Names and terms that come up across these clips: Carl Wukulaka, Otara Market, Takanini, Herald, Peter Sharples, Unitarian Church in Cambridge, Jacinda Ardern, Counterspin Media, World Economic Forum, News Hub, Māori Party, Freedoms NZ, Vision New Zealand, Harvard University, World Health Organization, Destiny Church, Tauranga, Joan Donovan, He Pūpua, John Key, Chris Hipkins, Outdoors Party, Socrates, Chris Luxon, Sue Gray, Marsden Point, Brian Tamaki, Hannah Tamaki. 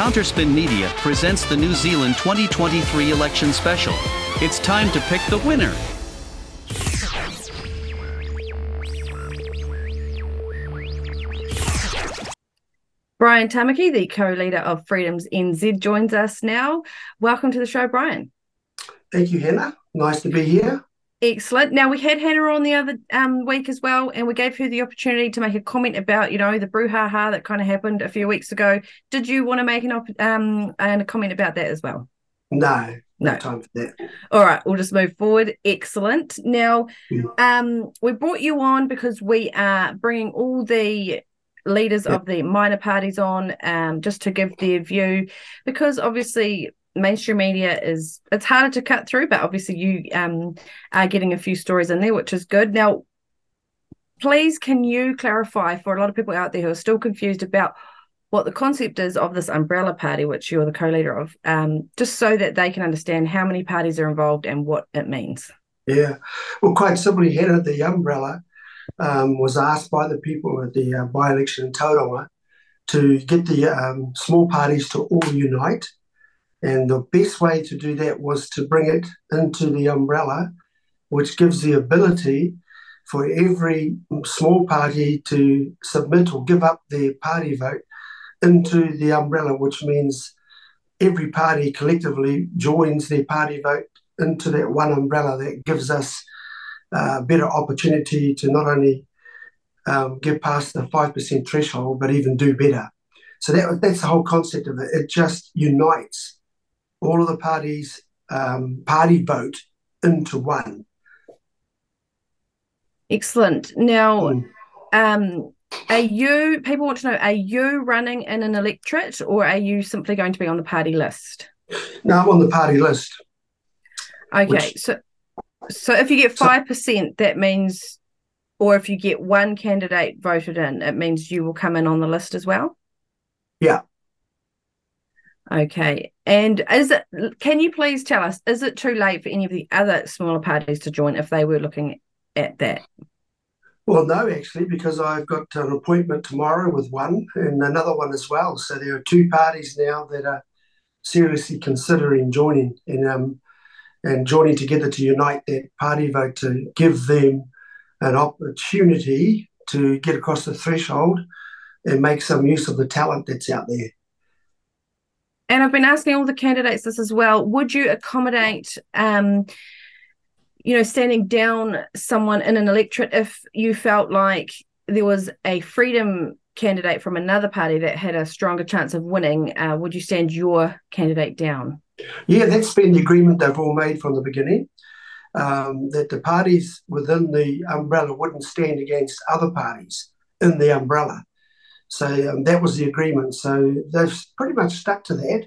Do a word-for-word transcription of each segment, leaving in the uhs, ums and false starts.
Counterspin Media presents the New Zealand twenty twenty-three election special. It's time to pick the winner. Brian Tamaki, the co-leader of Freedoms N Z, joins us now. Welcome to the show, Brian. Thank you, Hannah. Nice to be here. Excellent. Now, we had Hannah on the other um, week as well, and we gave her the opportunity to make a comment about, you know, the brouhaha that kind of happened a few weeks ago. Did you want to make an op- um, and a comment about that as well? No, no, no time for that. All right, we'll just move forward. Excellent. Now, yeah. um, we brought you on because we are bringing all the leaders yeah. of the minor parties on um, just to give their view, because obviously mainstream media is, it's harder to cut through, but obviously you um, are getting a few stories in there, which is good. Now, please can you clarify for a lot of people out there who are still confused about what the concept is of this umbrella party, which you're the co-leader of, um, just so that they can understand how many parties are involved and what it means. Yeah, well, quite simply, Hannah, the umbrella um, was asked by the people at the uh, by-election in Tauranga to get the um, small parties to all unite. And the best way to do that was to bring it into the umbrella, which gives the ability for every small party to submit or give up their party vote into the umbrella, which means every party collectively joins their party vote into that one umbrella. That gives us a better opportunity to not only um, get past the five percent threshold, but even do better. So that, that's the whole concept of it. It just unites all of the parties' um, party vote into one. Excellent. Now, mm. um, are you, people want to know, are you running in an electorate or are you simply going to be on the party list? No, I'm on the party list. Okay, which, so so if you get five percent, so, that means, or if you get one candidate voted in, it means you will come in on the list as well? Yeah. Okay, and is it? Can you please tell us, is it too late for any of the other smaller parties to join if they were looking at that? Well, no, actually, because I've got an appointment tomorrow with one and another one as well. So there are two parties now that are seriously considering joining and um and joining together to unite that party vote to give them an opportunity to get across the threshold and make some use of the talent that's out there. And I've been asking all the candidates this as well. Would you accommodate, um, you know, standing down someone in an electorate if you felt like there was a Freedom candidate from another party that had a stronger chance of winning? Uh, would you stand your candidate down? Yeah, that's been the agreement they've all made from the beginning, um, that the parties within the umbrella wouldn't stand against other parties in the umbrella. So um, that was the agreement. So they've pretty much stuck to that,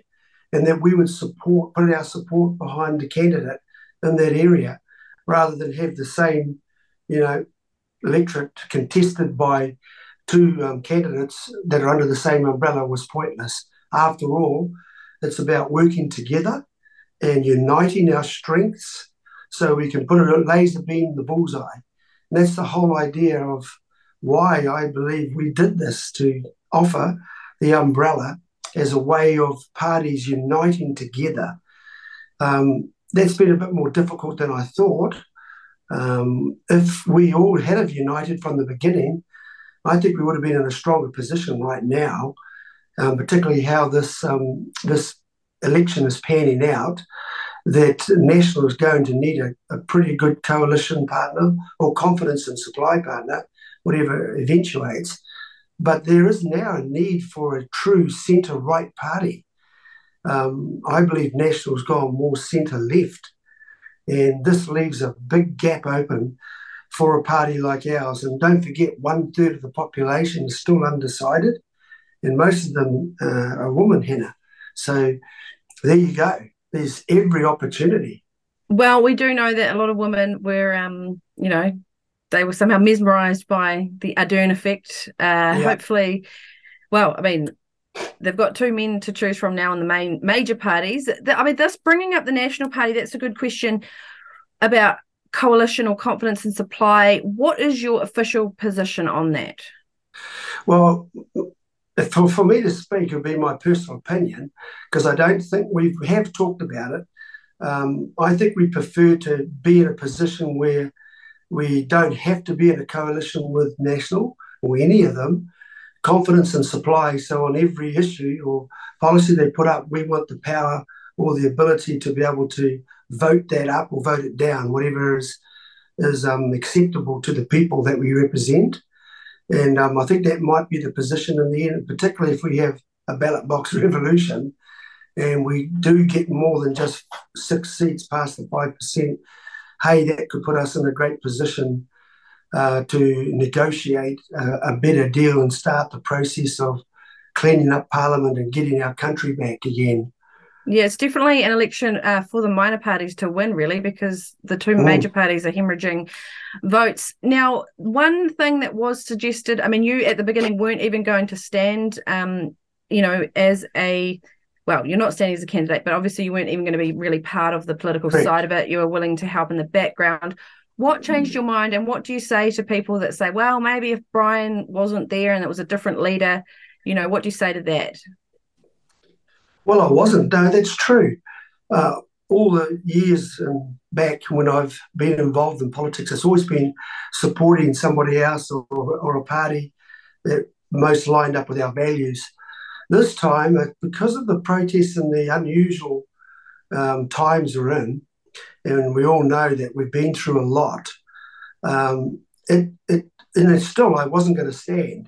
and that we would support, put our support behind the candidate in that area rather than have the same, you know, electorate contested by two um, candidates that are under the same umbrella was pointless. After all, it's about working together and uniting our strengths so we can put a laser beam the bullseye. And that's the whole idea of why I believe we did this, to offer the umbrella as a way of parties uniting together. Um, that's been a bit more difficult than I thought. Um, if we all had have united from the beginning, I think we would have been in a stronger position right now, um, particularly how this, um, this election is panning out, that National is going to need a, a pretty good coalition partner or confidence and supply partner, whatever eventuates. But there is now a need for a true centre-right party. Um, I believe National's gone more centre-left, and this leaves a big gap open for a party like ours. And don't forget, one-third of the population is still undecided, and most of them uh, are women, Hannah. So there you go. There's every opportunity. Well, we do know that a lot of women were, um, you know, they were somehow mesmerised by the Ardern effect. Uh, yeah. Hopefully, well, I mean, they've got two men to choose from now in the main major parties. The, I mean, this bringing up the National Party, that's a good question about coalition or confidence and supply. What is your official position on that? Well, for, for me to speak would be my personal opinion, because I don't think we have talked about it. Um, I think we prefer to be in a position where we don't have to be in a coalition with National or any of them. Confidence and supply, so on every issue or policy they put up, we want the power or the ability to be able to vote that up or vote it down, whatever is is um, acceptable to the people that we represent. And um, I think that might be the position in the end, particularly if we have a ballot box revolution and we do get more than just six seats past the five percent. Hey, that could put us in a great position uh, to negotiate a, a better deal and start the process of cleaning up Parliament and getting our country back again. Yeah, it's definitely an election uh, for the minor parties to win, really, because the two mm. major parties are hemorrhaging votes. Now, one thing that was suggested, I mean, you at the beginning weren't even going to stand, um, you know, as a, well, you're not standing as a candidate, but obviously you weren't even going to be really part of the political Correct. Side of it. You were willing to help in the background. What changed your mind, and what do you say to people that say, well, maybe if Brian wasn't there and it was a different leader, you know, what do you say to that? Well, I wasn't. No, that's true. Uh, all the years back when I've been involved in politics, it's always been supporting somebody else or, or a party that most lined up with our values. This time, because of the protests and the unusual um, times we're in, and we all know that we've been through a lot, um, it, it, and it's still, I wasn't going to stand.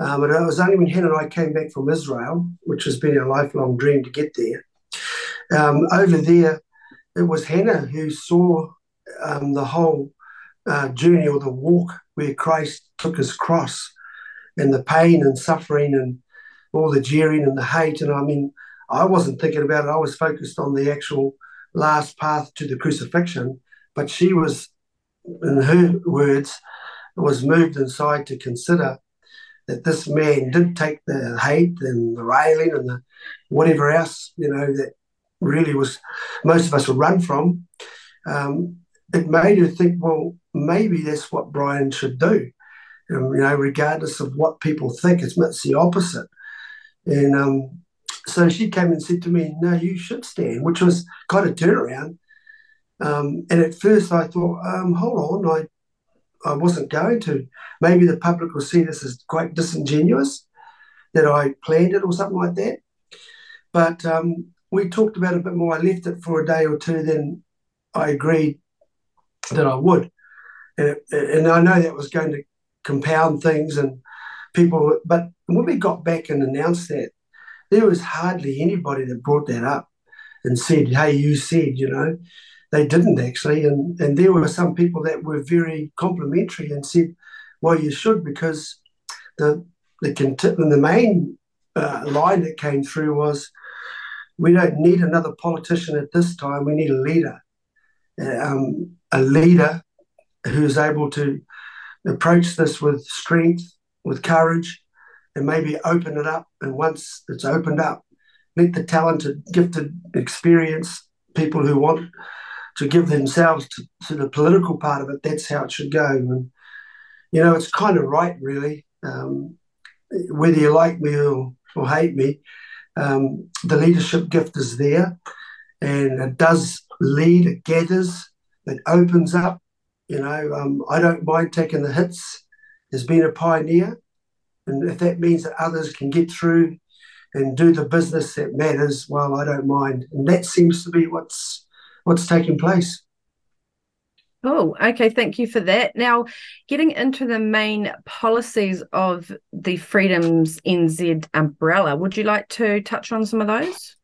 Um, and it was only when Hannah and I came back from Israel, which has been a lifelong dream to get there. Um, over there, it was Hannah who saw um, the whole uh, journey or the walk where Christ took his cross, and the pain and suffering and all the jeering and the hate. And I mean, I wasn't thinking about it. I was focused on the actual last path to the crucifixion. But she was, in her words, was moved inside to consider that this man did take the hate and the railing and the whatever else, you know, that really was most of us would run from. Um, it made her think, well, maybe that's what Brian should do, and, you know, regardless of what people think, it's much the opposite. And um, so she came and said to me, no, you should stand, which was kind of turnaround. Um, and at first I thought, um, hold on, I I wasn't going to. Maybe the public will see this as quite disingenuous, that I planned it or something like that. But um, we talked about it a bit more. I left it for a day or two, then I agreed that I would. And, it, and I know that was going to compound things and people, but when we got back and announced that, there was hardly anybody that brought that up and said, hey, you said, you know. They didn't actually, and, and there were some people that were very complimentary and said, well, you should, because the the, the main uh, line that came through was, we don't need another politician at this time, we need a leader, um, a leader who's able to approach this with strength, with courage, and maybe open it up, and once it's opened up, let the talented, gifted, experienced people who want to give themselves to, to the political part of it, that's how it should go. And, you know, it's kind of right, really, um, whether you like me or, or hate me, um, the leadership gift is there, and it does lead, it gathers, it opens up. You know, um, I don't mind taking the hits as being a pioneer, and if that means that others can get through and do the business that matters, well, I don't mind. And that seems to be what's what's taking place. Oh, okay, thank you for that. Now, getting into the main policies of the Freedoms N Z umbrella, would you like to touch on some of those?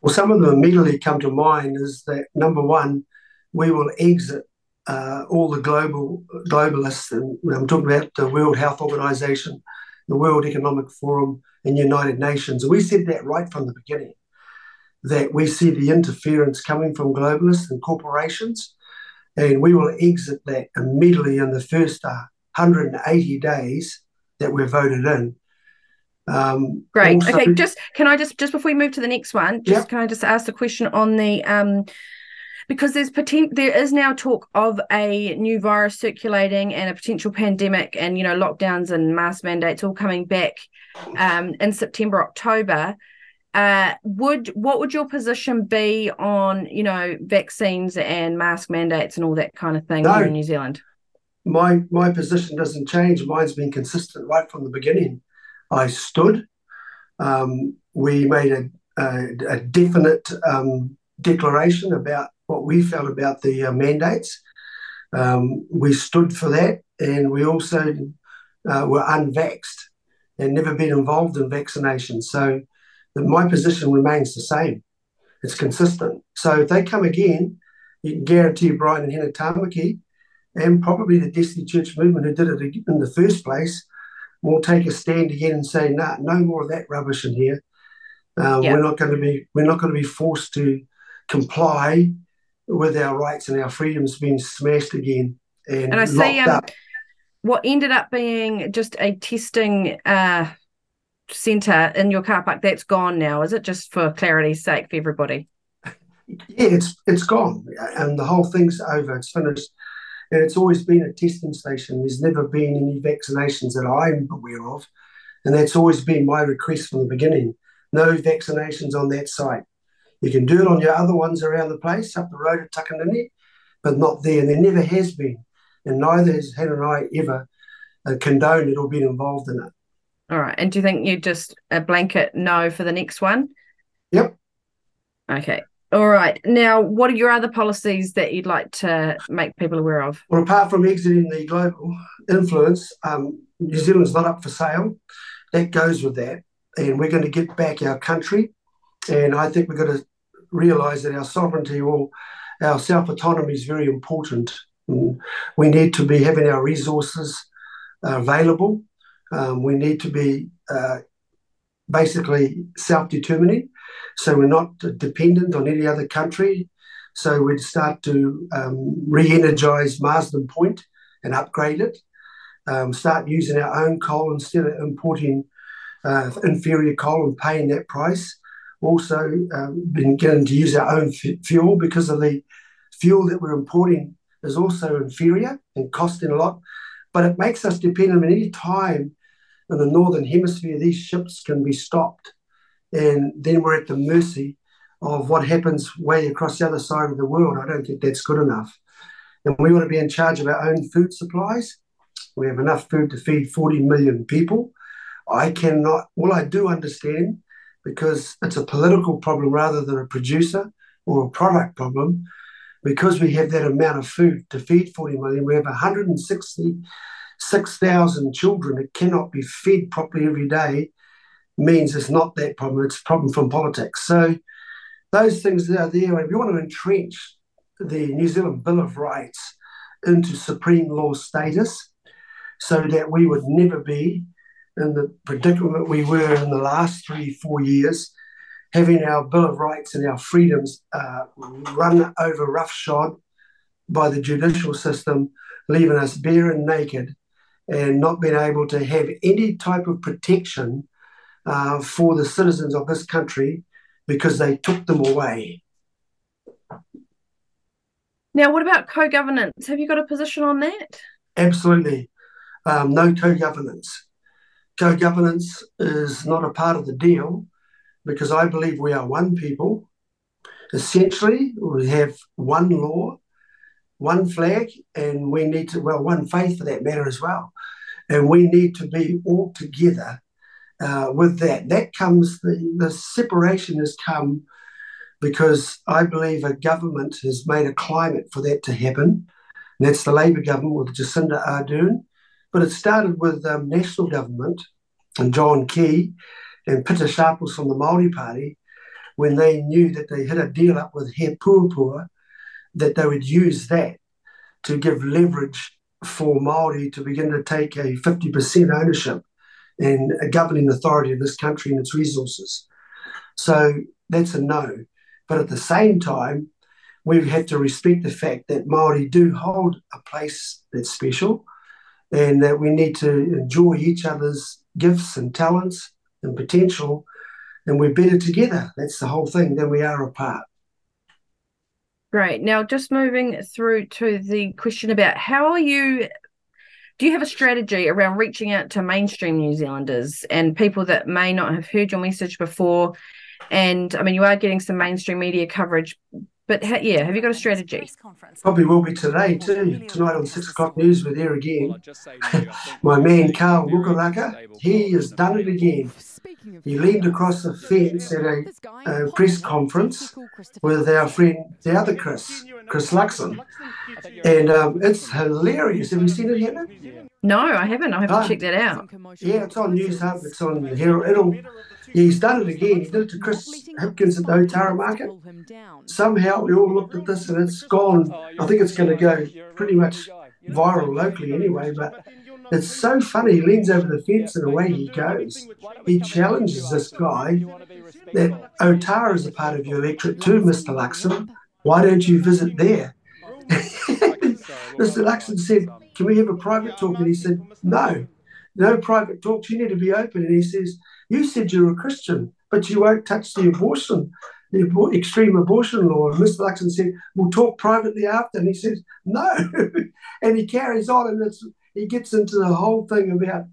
Well, some of them immediately come to mind is that, number one, we will exit uh, all the global globalists, and I'm talking about the World Health Organization, the World Economic Forum, and United Nations. We said that right from the beginning, that we see the interference coming from globalists and corporations, and we will exit that immediately in the first one hundred eighty days that we're voted in. Um, Great. Also, okay, just can I just, just before we move to the next one, just yep. can I just ask the question on the um, because there's potent- there is now talk of a new virus circulating and a potential pandemic and, you know, lockdowns and mask mandates all coming back um, in September, October. Uh, would what would your position be on, you know, vaccines and mask mandates and all that kind of thing no, here in New Zealand? My my position doesn't change. Mine's been consistent right from the beginning. I stood. Um, we made a, a, a definite um, declaration about what we felt about the uh, mandates. Um, we stood for that, and we also uh, were unvaxxed and never been involved in vaccination. So that my position remains the same. It's consistent. So if they come again, you can guarantee Brian and Hannah Tamaki and probably the Destiny Church movement who did it in the first place will take a stand again and say, nah, no more of that rubbish in here. Uh, yeah. We're not going to be we're not going to be forced to comply with our rights and our freedoms being smashed again and, and I say, um, up. What ended up being just a testing uh centre in your car park, that's gone now, is it? Just for clarity's sake for everybody. Yeah, it's it's gone, and the whole thing's over. It's finished, and it's always been a testing station. There's never been any vaccinations that I'm aware of, and that's always been my request from the beginning. No vaccinations on that site. You can do it on your other ones around the place, up the road at Takanini, but not there. And there never has been, and neither has Hannah and I ever uh, condoned it or been involved in it. All right. And do you think you just a blanket no for the next one? Yep. Okay. All right. Now, what are your other policies that you'd like to make people aware of? Well, apart from exiting the global influence, um, New Zealand's not up for sale. That goes with that. And we're going to get back our country. And I think we're going to realise that our sovereignty or our self-autonomy is very important. And we need to be having our resources uh, available. Um, we need to be uh, basically self-determining, so we're not dependent on any other country. So we'd start to um, re-energise Marsden Point and upgrade it, um, start using our own coal instead of importing uh, inferior coal and paying that price. Also um, been getting to use our own f- fuel because of the fuel that we're importing is also inferior and costing a lot. But it makes us dependent on any time in the northern hemisphere, these ships can be stopped. And then we're at the mercy of what happens way across the other side of the world. I don't think that's good enough. And we want to be in charge of our own food supplies. We have enough food to feed forty million people. I cannot, well, I do understand because it's a political problem rather than a producer or a product problem. Because we have that amount of food to feed forty million, we have one hundred sixty-six thousand children that cannot be fed properly every day, means it's not that problem, it's a problem from politics. So those things that are there, if you want to entrench the New Zealand Bill of Rights into supreme law status so that we would never be in the predicament we were in the last three, four years, having our Bill of Rights and our freedoms uh, run over roughshod by the judicial system, leaving us bare and naked and not being able to have any type of protection uh, for the citizens of this country because they took them away. Now, what about co-governance? Have you got a position on that? Absolutely. Um, no co-governance. Co-governance is not a part of the deal. Because I believe we are one people. Essentially, we have one law, one flag, and we need to, well, one faith for that matter as well. And we need to be all together uh, with that. That comes, the, the separation has come because I believe a government has made a climate for that to happen. And that's the Labour government with Jacinda Ardern. But it started with um, national government and John Key and Peter Sharples from the Māori Party, when they knew that they hit a deal up with He Pūpua, that they would use that to give leverage for Māori to begin to take a fifty percent ownership and a governing authority of this country and its resources. So that's a no. But at the same time, we've had to respect the fact that Māori do hold a place that's special and that we need to enjoy each other's gifts and talents and potential, and we're better together. That's the whole thing, than we are apart. Great. Now, just moving through to the question about how are you, do you have a strategy around reaching out to mainstream New Zealanders and people that may not have heard your message before? And, I mean, you are getting some mainstream media coverage, but, ha- yeah, have you got a strategy? Probably will be today too. Tonight on six o'clock news, we're there again. My man, Carl Wukulaka, he has done it again. He leaned across the fence at a, a press conference with our friend, the other Chris, Chris Luxon. And um, it's hilarious. Have you seen it, Hannah? No, I haven't. I have oh, to check that out. Yeah, it's on News Hub. It's on Herald. It'll, yeah, he's done it again. He did it to Chris Hipkins at the Otara Market. Somehow we all looked at this and it's gone. I think it's going to go pretty much viral locally anyway, but it's so funny. He leans over the fence and away he goes. He challenges this guy that Otara is a part of your electorate too, Mister Luxon. Why don't you visit there? Mister Luxon said, can we have a private talk? And he said, no, no private talks. You need to be open. And he says, you said you're a Christian, but you won't touch the abortion, the abor- extreme abortion law. And Mister Luxon said, we'll talk privately after. And he says, no. And he carries on and it's, he gets into the whole thing about,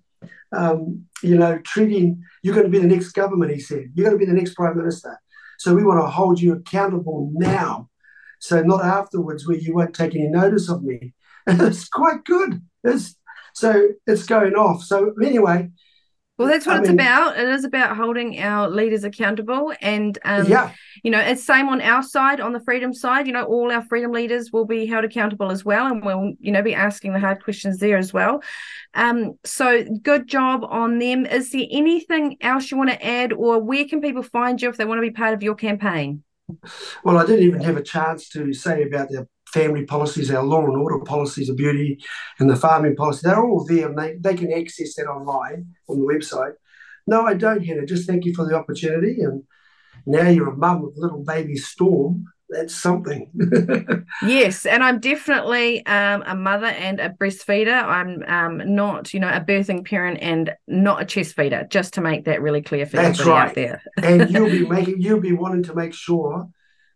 um, you know, treating, you're going to be the next government, he said. You're going to be the next prime minister. So we want to hold you accountable now. So not afterwards where you won't take any notice of me. And it's quite good. It's, so it's going off. So anyway. Well, that's what I it's mean, about. It is about holding our leaders accountable. And, um, yeah. you know, it's same on our side, on the freedom side. You know, all our freedom leaders will be held accountable as well. And we'll, you know, be asking the hard questions there as well. Um, so good job on them. Is there anything else you want to add, or where can people find you if they want to be part of your campaign? Well, I didn't even have a chance to say about the family policies, our law and order policies, of beauty and the farming policy. They're all there and they, they can access that online on the website. No, I don't, Hannah. Just thank you for the opportunity. And now you're a mum with little baby Storm. That's something. Yes, and I'm definitely um, a mother and a breastfeeder. I'm um, not, you know, a birthing parent and not a chest feeder, just to make that really clear for That's everybody right. out there. And you'll be making, you'll be wanting to make sure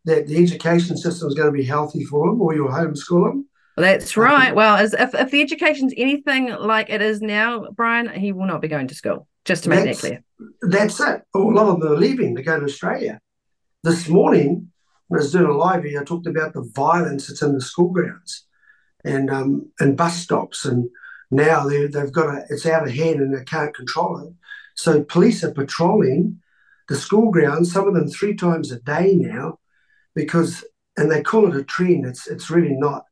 that the education system is going to be healthy for them, or you'll homeschool them. That's right. Well, as if, if the education's anything like it is now, Brian, he will not be going to school, just to make that's, that clear. That's it. A lot of them are leaving to go to Australia. This morning, when I was doing a live here, I talked about the violence that's in the school grounds and um, and bus stops, and now they've got a, it's out of hand and they can't control it. So police are patrolling the school grounds, some of them three times a day now, because, and they call it a trend, it's it's really not.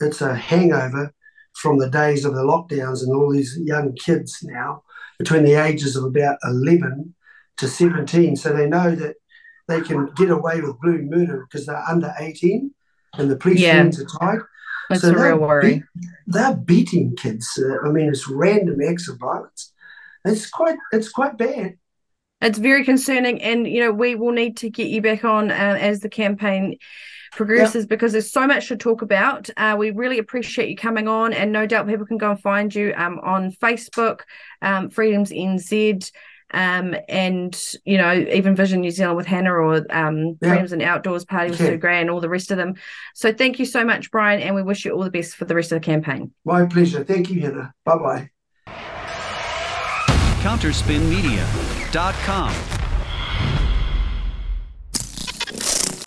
It's a hangover from the days of the lockdowns, and all these young kids now between the ages of about eleven to seventeen. So they know that they can get away with blue murder because they're under eighteen and the police yeah. hands are tied. That's so a real worry. Be- they're beating kids. Uh, I mean, it's random acts of violence. It's quite, it's quite bad. It's very concerning, and, you know, we will need to get you back on uh, as the campaign progresses yep. because there's so much to talk about. Uh, we really appreciate you coming on, and no doubt people can go and find you um, on Facebook, um, Freedoms N Z, um, and, you know, even Vision New Zealand with Hannah, or um, yep. Freedoms and Outdoors Party with yeah. Sue Gray, and all the rest of them. So thank you so much, Brian, and we wish you all the best for the rest of the campaign. My pleasure. Thank you, Hannah. Bye-bye. Counterspin Media dot com